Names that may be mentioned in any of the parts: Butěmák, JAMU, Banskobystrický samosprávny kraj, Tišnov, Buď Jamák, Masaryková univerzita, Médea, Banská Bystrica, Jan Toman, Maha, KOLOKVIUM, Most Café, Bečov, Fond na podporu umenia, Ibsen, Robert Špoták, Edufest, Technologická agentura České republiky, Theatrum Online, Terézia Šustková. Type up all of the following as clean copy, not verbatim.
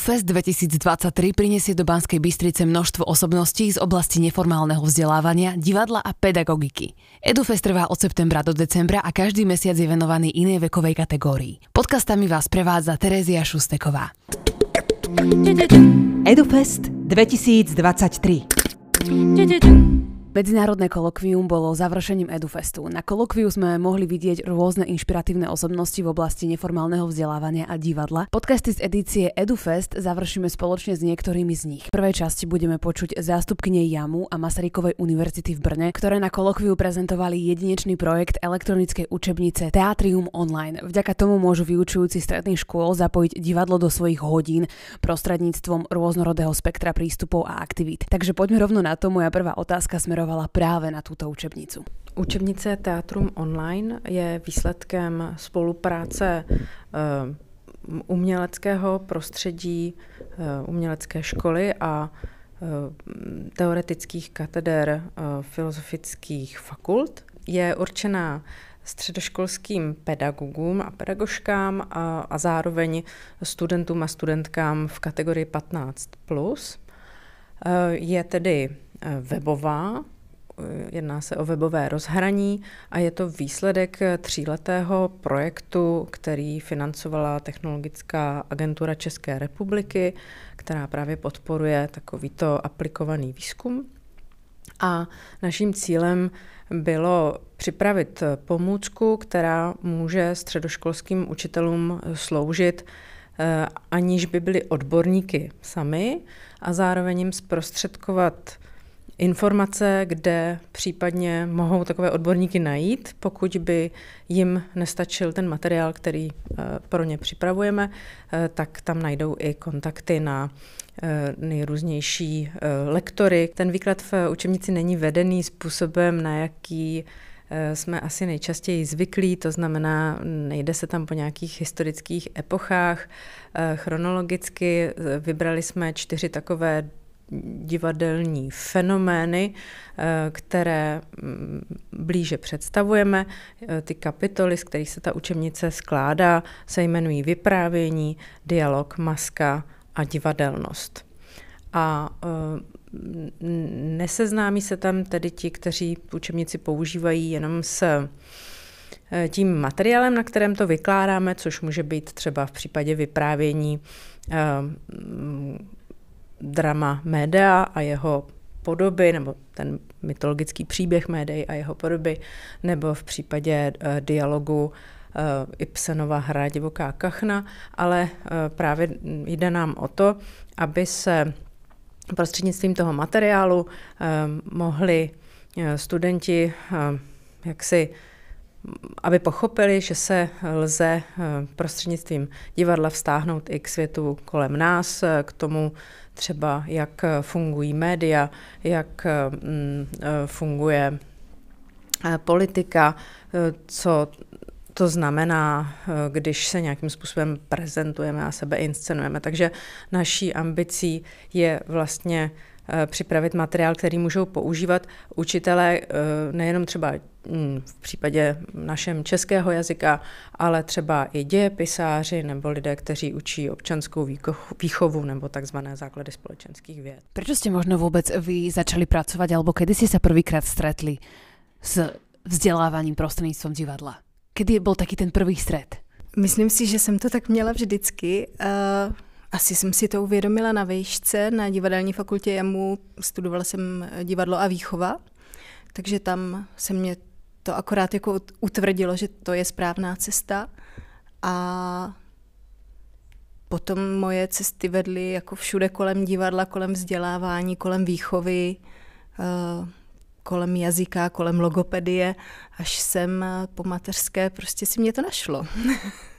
Edufest 2023 prinesie do Banskej Bystrice množstvo osobností z oblasti neformálneho vzdelávania, divadla a pedagogiky. Edufest trvá od septembra do decembra a každý mesiac je venovaný inej vekovej kategórii. Podcastami vás prevádza Terézia Šustková. Edufest 2023. Medzinárodné kolokvium bolo završením Edufestu. Na kolokviu sme mohli vidieť rôzne inšpiratívne osobnosti v oblasti neformálneho vzdelávania a divadla. Podcasty z edície Edufest završíme spoločne s niektorými z nich. V prvej časti budeme počuť zástupkyne JAMU a Masarykovej univerzity v Brne, ktoré na kolokviu prezentovali jedinečný projekt elektronickej učebnice Theatrum Online. Vďaka tomu môžu vyučujúci stredných škôl zapojiť divadlo do svojich hodín prostredníctvom rôznorodého spektra prístupov a aktivít. Takže poďme rovno na to. Moja prvá otázka práve na tuto učebnicu. Učebnice Teatrum Online je výsledkem spolupráce uměleckého prostředí, umělecké školy a teoretických kateder filozofických fakult. Je určená středoškolským pedagogům a pedagožkám a zároveň studentům a studentkám v kategorii 15+. Je tedy webová, jedná se o webové rozhraní a je to výsledek 3letého projektu, který financovala Technologická agentura České republiky, která právě podporuje takovýto aplikovaný výzkum. A naším cílem bylo připravit pomůcku, která může středoškolským učitelům sloužit, aniž by byli odborníky sami, a zároveň jim zprostředkovat informace, kde případně mohou takové odborníky najít, pokud by jim nestačil ten materiál, který pro ně připravujeme, tak tam najdou i kontakty na nejrůznější lektory. Ten výklad v učebnici není vedený způsobem, na jaký jsme asi nejčastěji zvyklí, to znamená, nejde se tam po nějakých historických epochách. Chronologicky vybrali jsme 4 takové divadelní fenomény, které blíže představujeme. Ty kapitoly, z kterých se ta učebnice skládá, se jmenují vyprávění, dialog, maska a divadelnost. A neseznámí se tam tedy ti, kteří učebnici používají, jenom s tím materiálem, na kterém to vykládáme, což může být třeba v případě vyprávění drama Médea a jeho podoby, nebo ten mytologický příběh Médei a jeho podoby, nebo v případě dialogu Ibsenova hra Divoká kachna, ale právě jde nám o to, aby se prostřednictvím toho materiálu mohli studenti aby pochopili, že se lze prostřednictvím divadla vztáhnout i k světu kolem nás, k tomu třeba, jak fungují média, jak funguje politika, co to znamená, když se nějakým způsobem prezentujeme a sebe inscenujeme. Takže naší ambicí je vlastně připravit materiál, který můžou používat učitelé nejenom třeba v případě našem českého jazyka, ale třeba i dějepisáři nebo lidé, kteří učí občanskou výchovu nebo takzvané základy společenských věd. Proč jste možno vůbec vy začali pracovat, alebo kedy jste se prvýkrát stretli s vzděláváním prostřednictvím divadla? Kdy byl taky ten prvý střet? Myslím si, že jsem to tak měla vždycky. Asi jsem si to uvědomila na výšce, na divadelní fakultě JAMU, studovala jsem divadlo a výchova, takže tam se mě to akorát jako utvrdilo, že to je správná cesta, a potom moje cesty vedly jako všude kolem divadla, kolem vzdělávání, kolem výchovy, kolem jazyka, kolem logopedie, až jsem po mateřské, prostě si mě to našlo.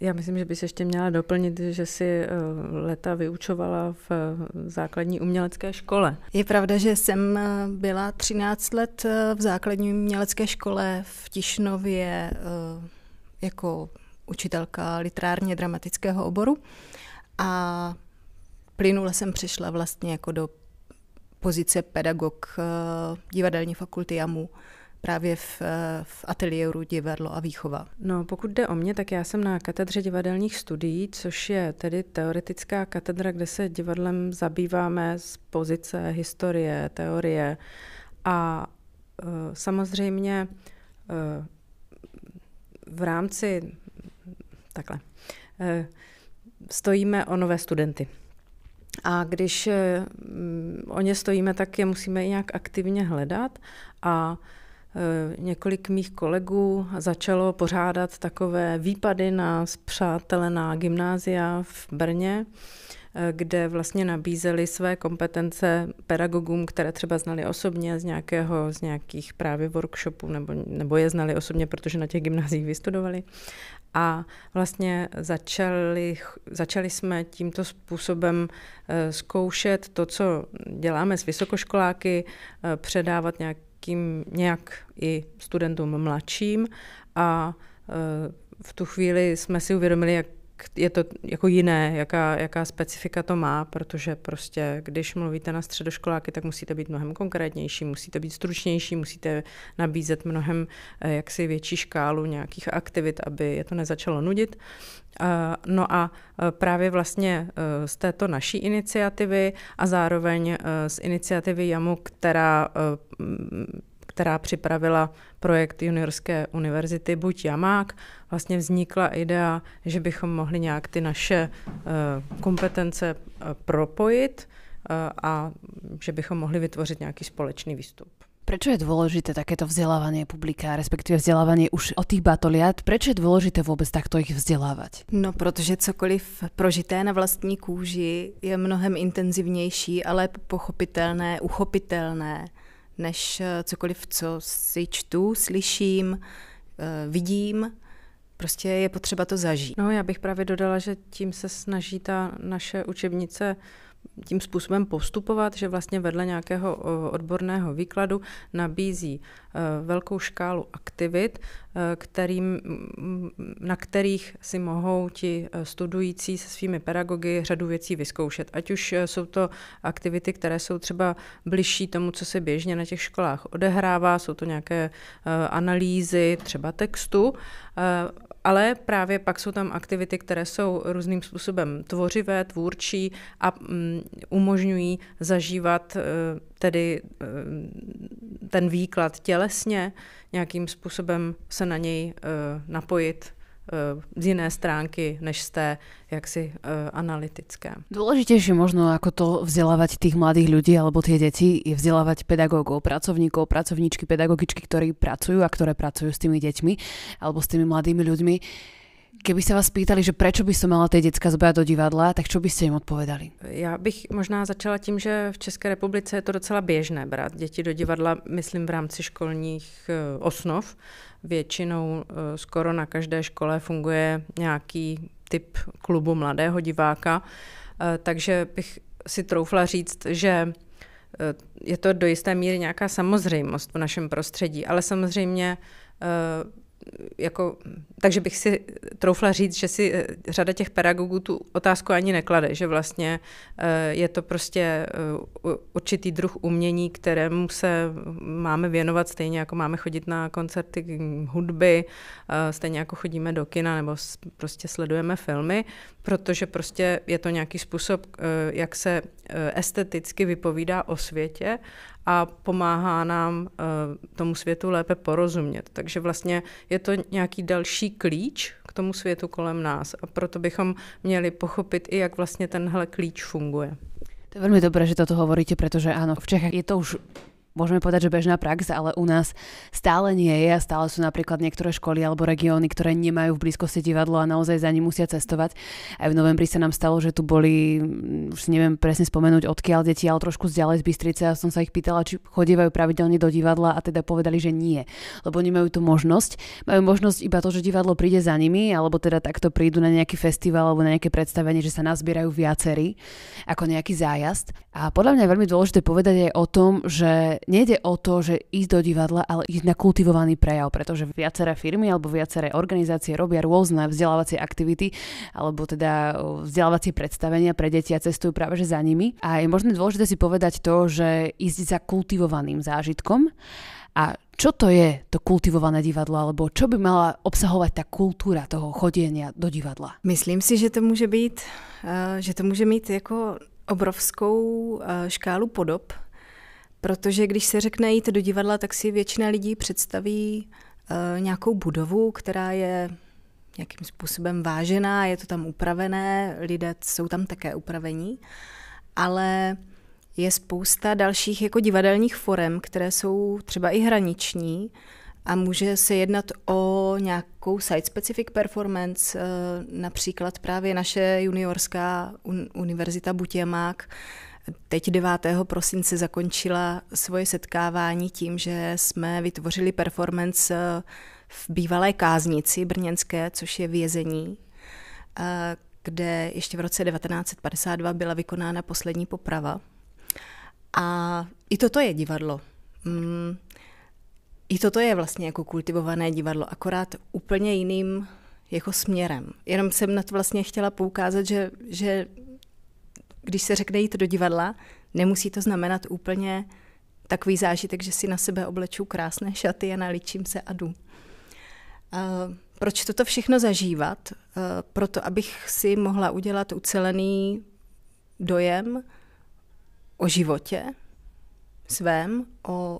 Já myslím, že bys ještě měla doplnit, že si leta vyučovala v základní umělecké škole. Je pravda, že jsem byla 13 let v základní umělecké škole v Tišnově jako učitelka literárně dramatického oboru a plynule jsem přišla vlastně jako do pozice pedagog divadelní fakulty JAMU právě v ateliéru divadlo a výchova. No, pokud jde o mě, tak já jsem na katedře divadelních studií, což je tedy teoretická katedra, kde se divadlem zabýváme z pozice historie, teorie a samozřejmě v rámci takhle stojíme o nové studenty. A když o ně stojíme, tak je musíme i nějak aktivně hledat a několik mých kolegů začalo pořádat takové výpady na spřátelená gymnázia v Brně, kde vlastně nabízeli své kompetence pedagogům, které třeba znali osobně z nějakých právě workshopů, nebo je znali osobně, protože na těch gymnáziích vystudovali. A vlastně začali jsme tímto způsobem zkoušet to, co děláme s vysokoškoláky, předávat nějak i studentům mladším a v tu chvíli jsme si uvědomili, jak je to jako jiné, jaká specifika to má, protože prostě, když mluvíte na středoškoláky, tak musíte být mnohem konkrétnější, musíte být stručnější, musíte nabízet mnohem jaksi větší škálu nějakých aktivit, aby je to nezačalo nudit. No a právě vlastně z této naší iniciativy a zároveň z iniciativy JAMU, která připravila projekt Juniorské univerzity Buď Jamák, vlastně vznikla idea, že bychom mohli nějak ty naše kompetence propojit a že bychom mohli vytvořit nějaký společný výstup. Prečo je dôležité takéto vzdelávanie publika, respektíve vzdelávanie už od tých batoliat? Prečo je dôležité vôbec takto ich vzdelávať? No, protože cokoliv prožité na vlastní kůži je mnohem intenzivnější a lépe pochopitelné, uchopitelné, než cokoliv, co si čtu, slyším, vidím. Prostě je potřeba to zažít. No, já bych právě dodala, že tím se snaží ta naše učebnice tím způsobem postupovat, že vlastně vedle nějakého odborného výkladu nabízí velkou škálu aktivit, na kterých si mohou ti studující se svými pedagogy řadu věcí vyzkoušet. Ať už jsou to aktivity, které jsou třeba bližší tomu, co se běžně na těch školách odehrává, jsou to nějaké analýzy třeba textu, ale právě pak jsou tam aktivity, které jsou různým způsobem tvořivé, tvůrčí a umožňují zažívat tedy ten výklad tělesně, nějakým způsobem se na něj napojit z jiné stránky, než z té jaksi analytické. Dôležitejšie možno ako to vzdelávať tých mladých ľudí alebo tie deti je vzdelávať pedagógov, pracovníkov, pracovníčky, pedagogičky, ktorí pracujú a ktoré pracujú s tými deťmi alebo s tými mladými ľuďmi. Keby sa vás pýtali, že prečo by som mala tie decka zobrať do divadla, tak čo by ste im odpovedali? Já bych možná začala tím, že v České republice je to docela běžné brát děti do divadla, myslím v rámci školních osnov. Většinou skoro na každé škole funguje nějaký typ klubu mladého diváka, takže bych si troufla říct, že je to do jisté míry nějaká samozřejmost v našem prostředí, ale samozřejmě takže bych si troufla říct, že si řada těch pedagogů tu otázku ani neklade, že vlastně je to prostě určitý druh umění, kterému se máme věnovat, stejně jako máme chodit na koncerty hudby, stejně jako chodíme do kina nebo prostě sledujeme filmy, protože prostě je to nějaký způsob, jak se esteticky vypovídá o světě a pomáhá nám tomu světu lépe porozumět. Takže vlastně je to nějaký další klíč k tomu světu kolem nás a proto bychom měli pochopit i, jak vlastně tenhle klíč funguje. To je velmi dobré, že toto hovoríte, protože ano, v Čechách je to už, môžeme povedať, že bežná prax, ale u nás stále nie je a stále sú napríklad niektoré školy alebo regióny, ktoré nemajú v blízkosti divadlo a naozaj za ním musia cestovať. Aj v novembri sa nám stalo, že tu boli, už neviem presne spomenúť odkiaľ deti, ale trošku zďalej z Bystrice a som sa ich pýtala, či chodívajú pravidelne do divadla a teda povedali, že nie, lebo nemajú tú možnosť. Majú možnosť iba to, že divadlo príde za nimi, alebo teda takto prídu na nejaký festival alebo na nejaké predstavenie, že sa nazbierajú viacerí ako nejaký zájazd. A podľa mňa je veľmi dôležité povedať aj o tom, že nejde o to, že ísť do divadla, ale ísť na kultivovaný prejav, pretože viaceré firmy alebo viaceré organizácie robia rôzne vzdelávacie aktivity alebo teda vzdelávacie predstavenia pre deti a cestujú práve že za nimi. A je možno dôležité si povedať to, že ísť za kultivovaným zážitkom a A čo to je to kultivované divadlo, alebo čo by mala obsahovať tá kultúra toho chodění do divadla? Myslím si, že to může být, že to může mít jako obrovskou škálu podob, protože když se řekne jít do divadla, tak si většina lidí představí nějakou budovu, která je nějakým způsobem vážená, je to tam upravené, lidé jsou tam také upravení, ale je spousta dalších jako divadelních forem, které jsou třeba i hraniční a může se jednat o nějakou site-specific performance, například právě naše juniorská univerzita Butěmák teď 9. prosince zakončila svoje setkávání tím, že jsme vytvořili performance v bývalé káznici brněnské, což je vězení, kde ještě v roce 1952 byla vykonána poslední poprava. A i toto je divadlo. I toto je vlastně jako kultivované divadlo, akorát úplně jiným jako směrem. Jenom jsem na to vlastně chtěla poukázat, že když se řekne jít do divadla, nemusí to znamenat úplně takový zážitek, že si na sebe obleču krásné šaty a naličím se a jdu. Proč toto všechno zažívat? Proto, abych si mohla udělat ucelený dojem o životě svém,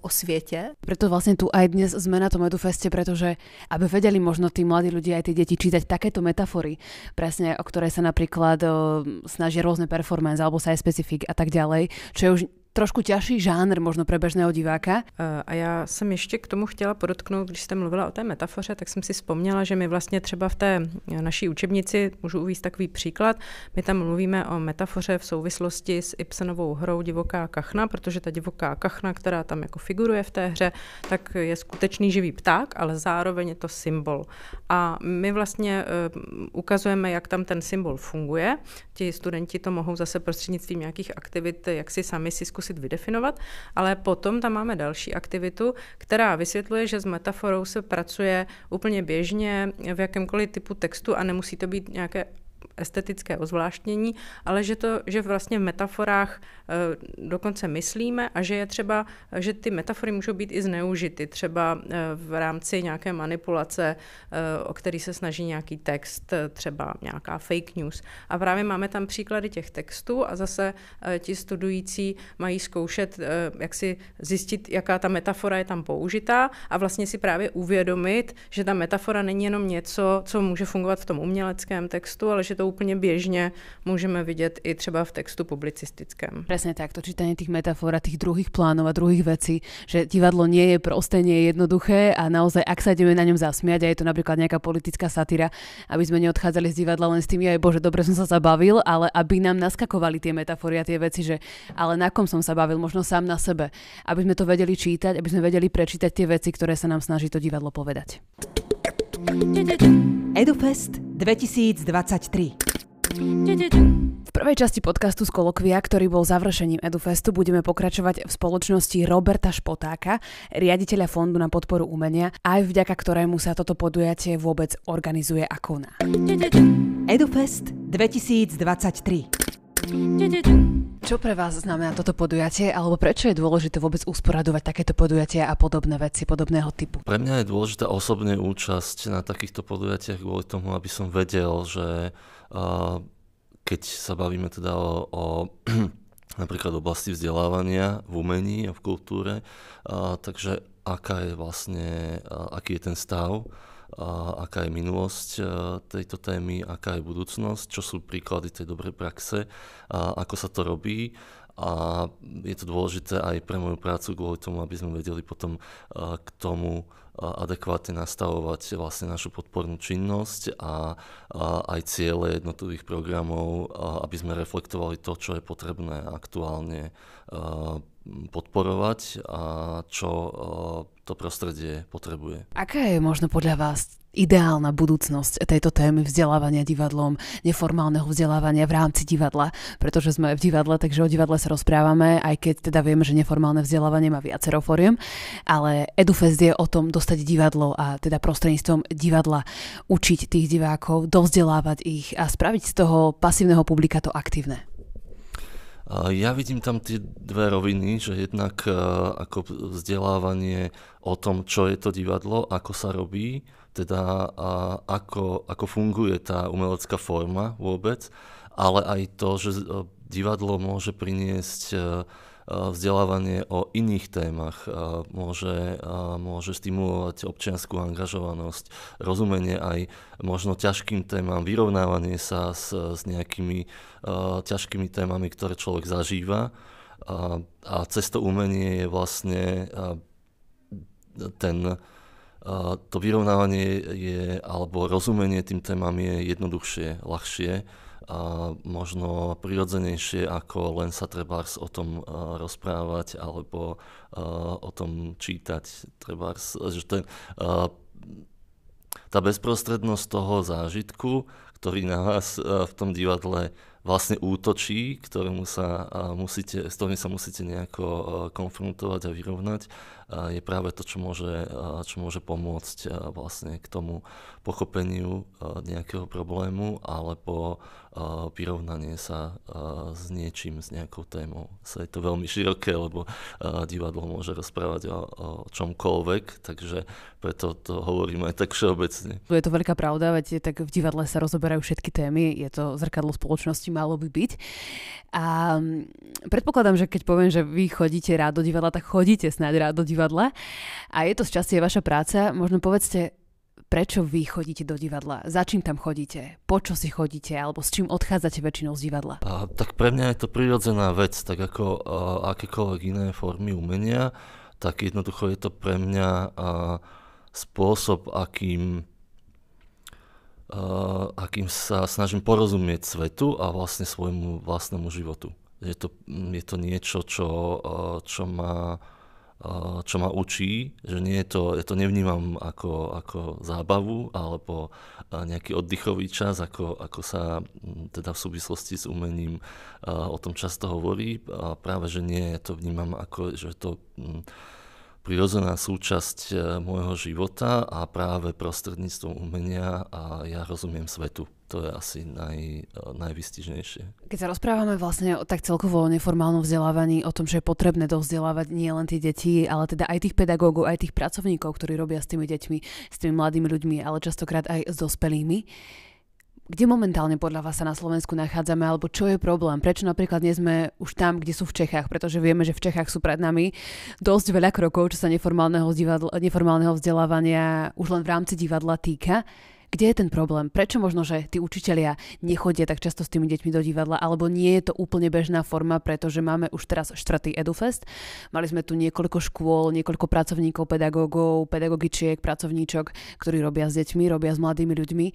o světě. Preto vlastne tu aj dnes sme na tom Edufeste, pretože aby vedeli možno tí mladí ľudia aj tie deti čítať takéto metafory, presne o ktoré sa napríklad snažia rôzne performance alebo sa aj specifik a tak ďalej, čo je už trošku ťažší žánr možno pro běžného diváka. A já jsem ještě k tomu chtěla podotknout, když jste mluvila o té metafoře, tak jsem si vzpomněla, že my vlastně třeba v té naší učebnici, můžu uvést takový příklad, my tam mluvíme o metafoře v souvislosti s Ibsenovou hrou Divoká kachna, protože ta divoká kachna, která tam jako figuruje v té hře, tak je skutečný živý pták, ale zároveň je to symbol. A my vlastně ukazujeme, jak tam ten symbol funguje. Ti studenti to mohou zase prostřednictvím nějakých aktivit, jak si sami si vydefinovat, ale potom tam máme další aktivitu, která vysvětluje, že s metaforou se pracuje úplně běžně v jakémkoliv typu textu a nemusí to být nějaké estetické ozvláštnění, ale že vlastně v metaforách dokonce myslíme a že je třeba, že ty metafory můžou být i zneužity, třeba v rámci nějaké manipulace, o který se snaží nějaký text, třeba nějaká fake news. A právě máme tam příklady těch textů a zase ti studující mají zkoušet, jak si zjistit, jaká ta metafora je tam použitá a vlastně si právě uvědomit, že ta metafora není jenom něco, co může fungovat v tom uměleckém textu, ale že to úplně běžně můžeme vidět i třeba v textu publicistickém. Presne tak, to čítanie tých metafor a tých druhých plánov a druhých vecí, že divadlo nie je prosté, nie je jednoduché a naozaj, ak sa ideme na ňom zasmiať, a je to napríklad nejaká politická satíra, aby sme neodchádzali z divadla len s tým, aj bože, dobre som sa zabavil, ale aby nám naskakovali tie metafory a tie veci, že ale na kom som sa bavil, možno sám na sebe, aby sme to vedeli čítať, aby sme vedeli prečítať tie veci, ktoré sa nám snaží to divadlo povedať. Edufest 2023. V prvej časti podcastu z kolokvia, ktorý bol završením Edufestu, budeme pokračovať v spoločnosti Roberta Špotáka, riaditeľa Fondu na podporu umenia, aj vďaka ktorému sa toto podujatie vôbec organizuje a koná. Edufest 2023. Čo pre vás znamená toto podujatie, alebo prečo je dôležité vôbec usporadovať takéto podujatia a podobné veci podobného typu? Pre mňa je dôležitá osobná účasť na takýchto podujatiach kvôli tomu, aby som vedel, že keď sa bavíme teda o napríklad oblasti vzdelávania v umení a v kultúre, takže aká je vlastne, aký je ten stav, aká je minulosť tejto témy, aká je budúcnosť, čo sú príklady tej dobrej praxe, ako sa to robí. A je to dôležité aj pre moju prácu kvôli tomu, aby sme vedeli potom k tomu adekvátne nastavovať vlastne našu podpornú činnosť a aj ciele jednotlivých programov, aby sme reflektovali to, čo je potrebné aktuálne podporovať a čo to prostredie potrebuje. Aká je možno podľa vás ideálna budúcnosť tejto témy vzdelávania divadlom, neformálneho vzdelávania v rámci divadla, pretože sme v divadle, takže o divadle sa rozprávame, aj keď teda vieme, že neformálne vzdelávanie má viacero foriem, ale Edufest je o tom dostať divadlo a teda prostredníctvom divadla učiť tých divákov, dovzdelávať ich a spraviť z toho pasívneho publika to aktívne. Ja vidím tam tie dve roviny, že jednak ako vzdelávanie o tom, čo je to divadlo, ako sa robí, teda ako funguje tá umelecká forma vôbec, ale aj to, že divadlo môže priniesť vzdelávanie o iných témach, môže stimulovať občiansku angažovanosť, rozumenie aj možno ťažkým témam, vyrovnávanie sa s nejakými ťažkými témami, ktoré človek zažíva. A cez to umenie je vlastne to vyrovnávanie alebo rozumenie tým témam je jednoduchšie, ľahšie a možno prirodzenejšie, ako len sa trebárs o tom rozprávať alebo o tom čítať. Trebárs, že tá bezprostrednosť toho zážitku, ktorý na vás v tom divadle vlastne útočí, s ktorým sa musíte nejako konfrontovať a vyrovnať, je práve to, čo môže pomôcť vlastne k tomu pochopeniu nejakého problému alebo vyrovnanie sa s niečím, s nejakou témou. Je to veľmi široké, lebo divadlo môže rozprávať o čomkoľvek, takže preto to hovorím aj tak všeobecne. Je to veľká pravda, veď tak v divadle sa rozoberajú všetky témy, je to zrkadlo spoločnosti, malo by byť. A predpokladám, že keď poviem, že vy chodíte rád do divadla, tak chodíte snáď rád do divadla a je to šťastie vaša práca. Možno povedzte, prečo vy chodíte do divadla? Za čím tam chodíte? Po čo si chodíte? Alebo s čím odchádzate väčšinou z divadla? Tak pre mňa je to prirodzená vec, tak ako akékoľvek iné formy umenia, tak jednoducho je to pre mňa spôsob, akým sa snažím porozumieť svetu a vlastne svojmu vlastnému životu. Je to niečo, čo ma učí, že ja to nevnímam ako zábavu alebo nejaký oddychový čas, ako sa teda v súvislosti s umením o tom často hovorí. A práve, že nie, to vnímam ako, že to prirodzená súčasť môjho života a práve prostredníctvom umenia a ja rozumiem svetu. To je asi najvystižnejšie. Keď sa rozprávame vlastne tak celkovo o neformálnom vzdelávaní, o tom, že je potrebné dovzdelávať nie len tie deti, ale teda aj tých pedagógov, aj tých pracovníkov, ktorí robia s tými deťmi, s tými mladými ľuďmi, ale častokrát aj s dospelými. Kde momentálne podľa vás sa na Slovensku nachádzame, alebo čo je problém? Prečo napríklad nie sme už tam, kde sú v Čechách? Pretože vieme, že v Čechách sú pred nami dosť veľa krokov, čo sa neformálneho vzdelávania už len v rámci divadla týka. Kde je ten problém? Prečo možno, že tí učitelia nechodia tak často s tými deťmi do divadla, alebo nie je to úplne bežná forma, pretože máme už teraz 4. Edufest. Mali sme tu niekoľko škôl, niekoľko pracovníkov, pedagógov, pedagogičiek, pracovníčok, ktorí robia s deťmi, robia s mladými ľuďmi.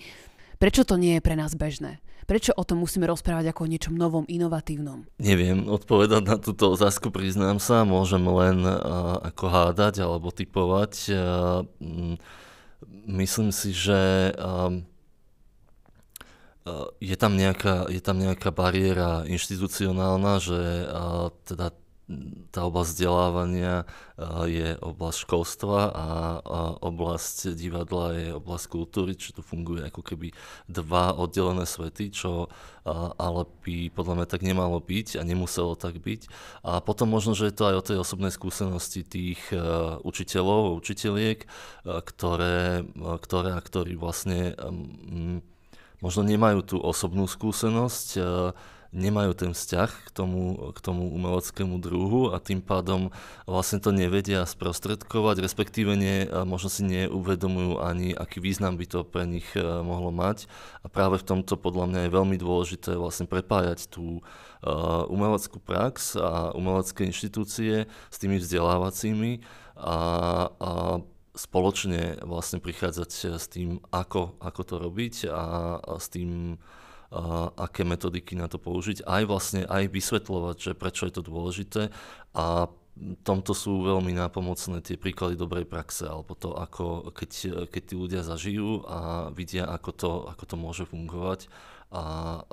Prečo to nie je pre nás bežné? Prečo o tom musíme rozprávať ako o niečom novom, inovatívnom? Neviem odpovedať na túto otázku, priznám sa. Môžem len ako hádať alebo typovať. Myslím si, že je tam nejaká bariéra inštitucionálna, že teda tá oblasť vzdelávania je oblasť školstva a oblasť divadla je oblasť kultúry, čiže tu funguje ako keby dva oddelené svety, čo ale by podľa mňa tak nemalo byť a nemuselo tak byť. A potom možno, že je to aj o tej osobnej skúsenosti tých učiteľov, učiteľiek, ktorí vlastne možno nemajú tú osobnú skúsenosť, nemajú ten vzťah k tomu umeleckému druhu a tým pádom vlastne to nevedia sprostredkovať, respektíve možno si neuvedomujú ani, aký význam by to pre nich mohlo mať. A práve v tomto podľa mňa je veľmi dôležité vlastne prepájať tú umeleckú prax a umelecké inštitúcie s tými vzdelávacími a spoločne vlastne prichádzať s tým, ako to robiť a s tým, aké metodiky na to použiť, aj vysvetľovať, že prečo je to dôležité a tomto sú veľmi nápomocné tie príklady dobrej praxe alebo to, ako keď tí ľudia zažijú a vidia, ako to môže fungovať a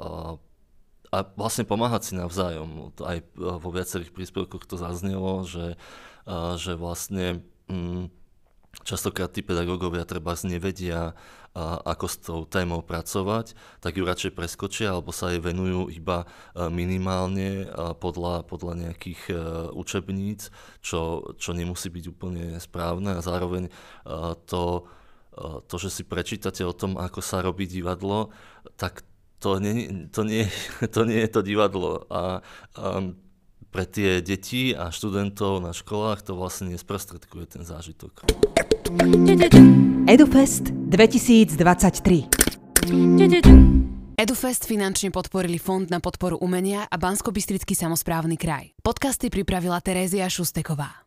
vlastne pomáhať si navzájom. Aj vo viacerých príspevkoch to zaznelo, že vlastne Častokrát tí pedagógovia trebárs nevedia, ako s tou témou pracovať, tak ju radšej preskočia alebo sa jej venujú iba minimálne podľa nejakých učebníc, čo nemusí byť úplne správne. A zároveň to, že si prečítate o tom, ako sa robí divadlo, tak to nie je to divadlo. A pre tie deti a študentov na školách to vlastne nesprostredkuje ten zážitok. Edufest 2023. Edufest finančne podporili Fond na podporu umenia a Banskobystrický samosprávny kraj. Podcasty pripravila Terézia Šustková.